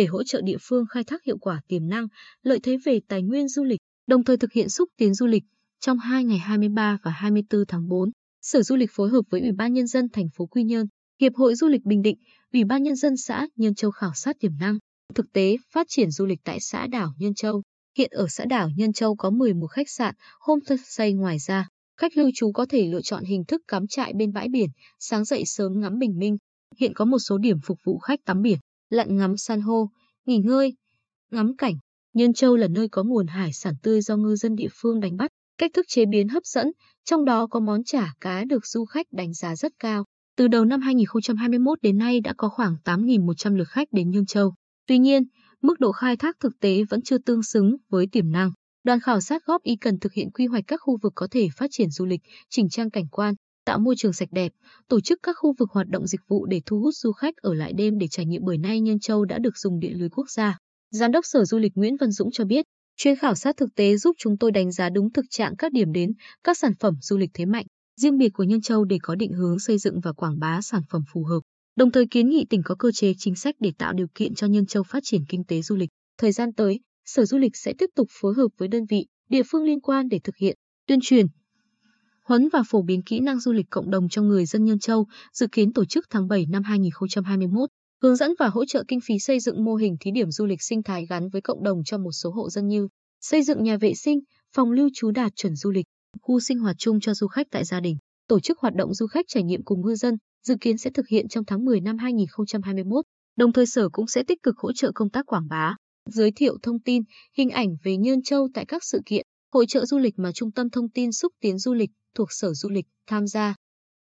để hỗ trợ địa phương khai thác hiệu quả tiềm năng, lợi thế về tài nguyên du lịch, đồng thời thực hiện xúc tiến du lịch. Trong 2 ngày 23 và 24 tháng 4, Sở Du lịch phối hợp với Ủy ban Nhân dân thành phố Quy Nhơn, Hiệp hội Du lịch Bình Định, Ủy ban Nhân dân xã Nhân Châu khảo sát tiềm năng, thực tế phát triển du lịch tại xã đảo Nhân Châu. Hiện ở xã đảo Nhân Châu có 11 khách sạn, homestay. Ngoài ra, khách lưu trú có thể lựa chọn hình thức cắm trại bên bãi biển, sáng dậy sớm ngắm bình minh. Hiện có một số điểm phục vụ khách tắm biển, lặn ngắm san hô, nghỉ ngơi, ngắm cảnh. Nhân Châu là nơi có nguồn hải sản tươi do ngư dân địa phương đánh bắt, cách thức chế biến hấp dẫn, trong đó có món chả cá được du khách đánh giá rất cao. Từ đầu năm 2021 đến nay đã có khoảng 8.100 lượt khách đến Nhân Châu. Tuy nhiên, mức độ khai thác thực tế vẫn chưa tương xứng với tiềm năng. Đoàn khảo sát góp ý cần thực hiện quy hoạch các khu vực có thể phát triển du lịch, chỉnh trang cảnh quan, tạo môi trường sạch đẹp, tổ chức các khu vực hoạt động dịch vụ để thu hút du khách ở lại đêm để trải nghiệm. Bởi nay Nhân Châu đã được dùng điện lưới quốc gia. Giám đốc Sở Du lịch Nguyễn Văn Dũng cho biết, chuyến khảo sát thực tế giúp chúng tôi đánh giá đúng thực trạng các điểm đến, các sản phẩm du lịch thế mạnh riêng biệt của Nhân Châu để có định hướng xây dựng và quảng bá sản phẩm phù hợp. Đồng thời kiến nghị tỉnh có cơ chế chính sách để tạo điều kiện cho Nhân Châu phát triển kinh tế du lịch. Thời gian tới, Sở Du lịch sẽ tiếp tục phối hợp với đơn vị, địa phương liên quan để thực hiện, tuyên truyền, huấn và phổ biến kỹ năng du lịch cộng đồng cho người dân Nhân Châu, dự kiến tổ chức tháng 7 năm 2021, hướng dẫn và hỗ trợ kinh phí xây dựng mô hình thí điểm du lịch sinh thái gắn với cộng đồng cho một số hộ dân như xây dựng nhà vệ sinh, phòng lưu trú đạt chuẩn du lịch, khu sinh hoạt chung cho du khách tại gia đình, tổ chức hoạt động du khách trải nghiệm cùng ngư dân, dự kiến sẽ thực hiện trong tháng 10 năm 2021. Đồng thời Sở cũng sẽ tích cực hỗ trợ công tác quảng bá, giới thiệu thông tin, hình ảnh về Nhân Châu tại các sự kiện, hội chợ du lịch mà Trung tâm Thông tin Xúc tiến Du lịch thuộc Sở Du lịch tham gia.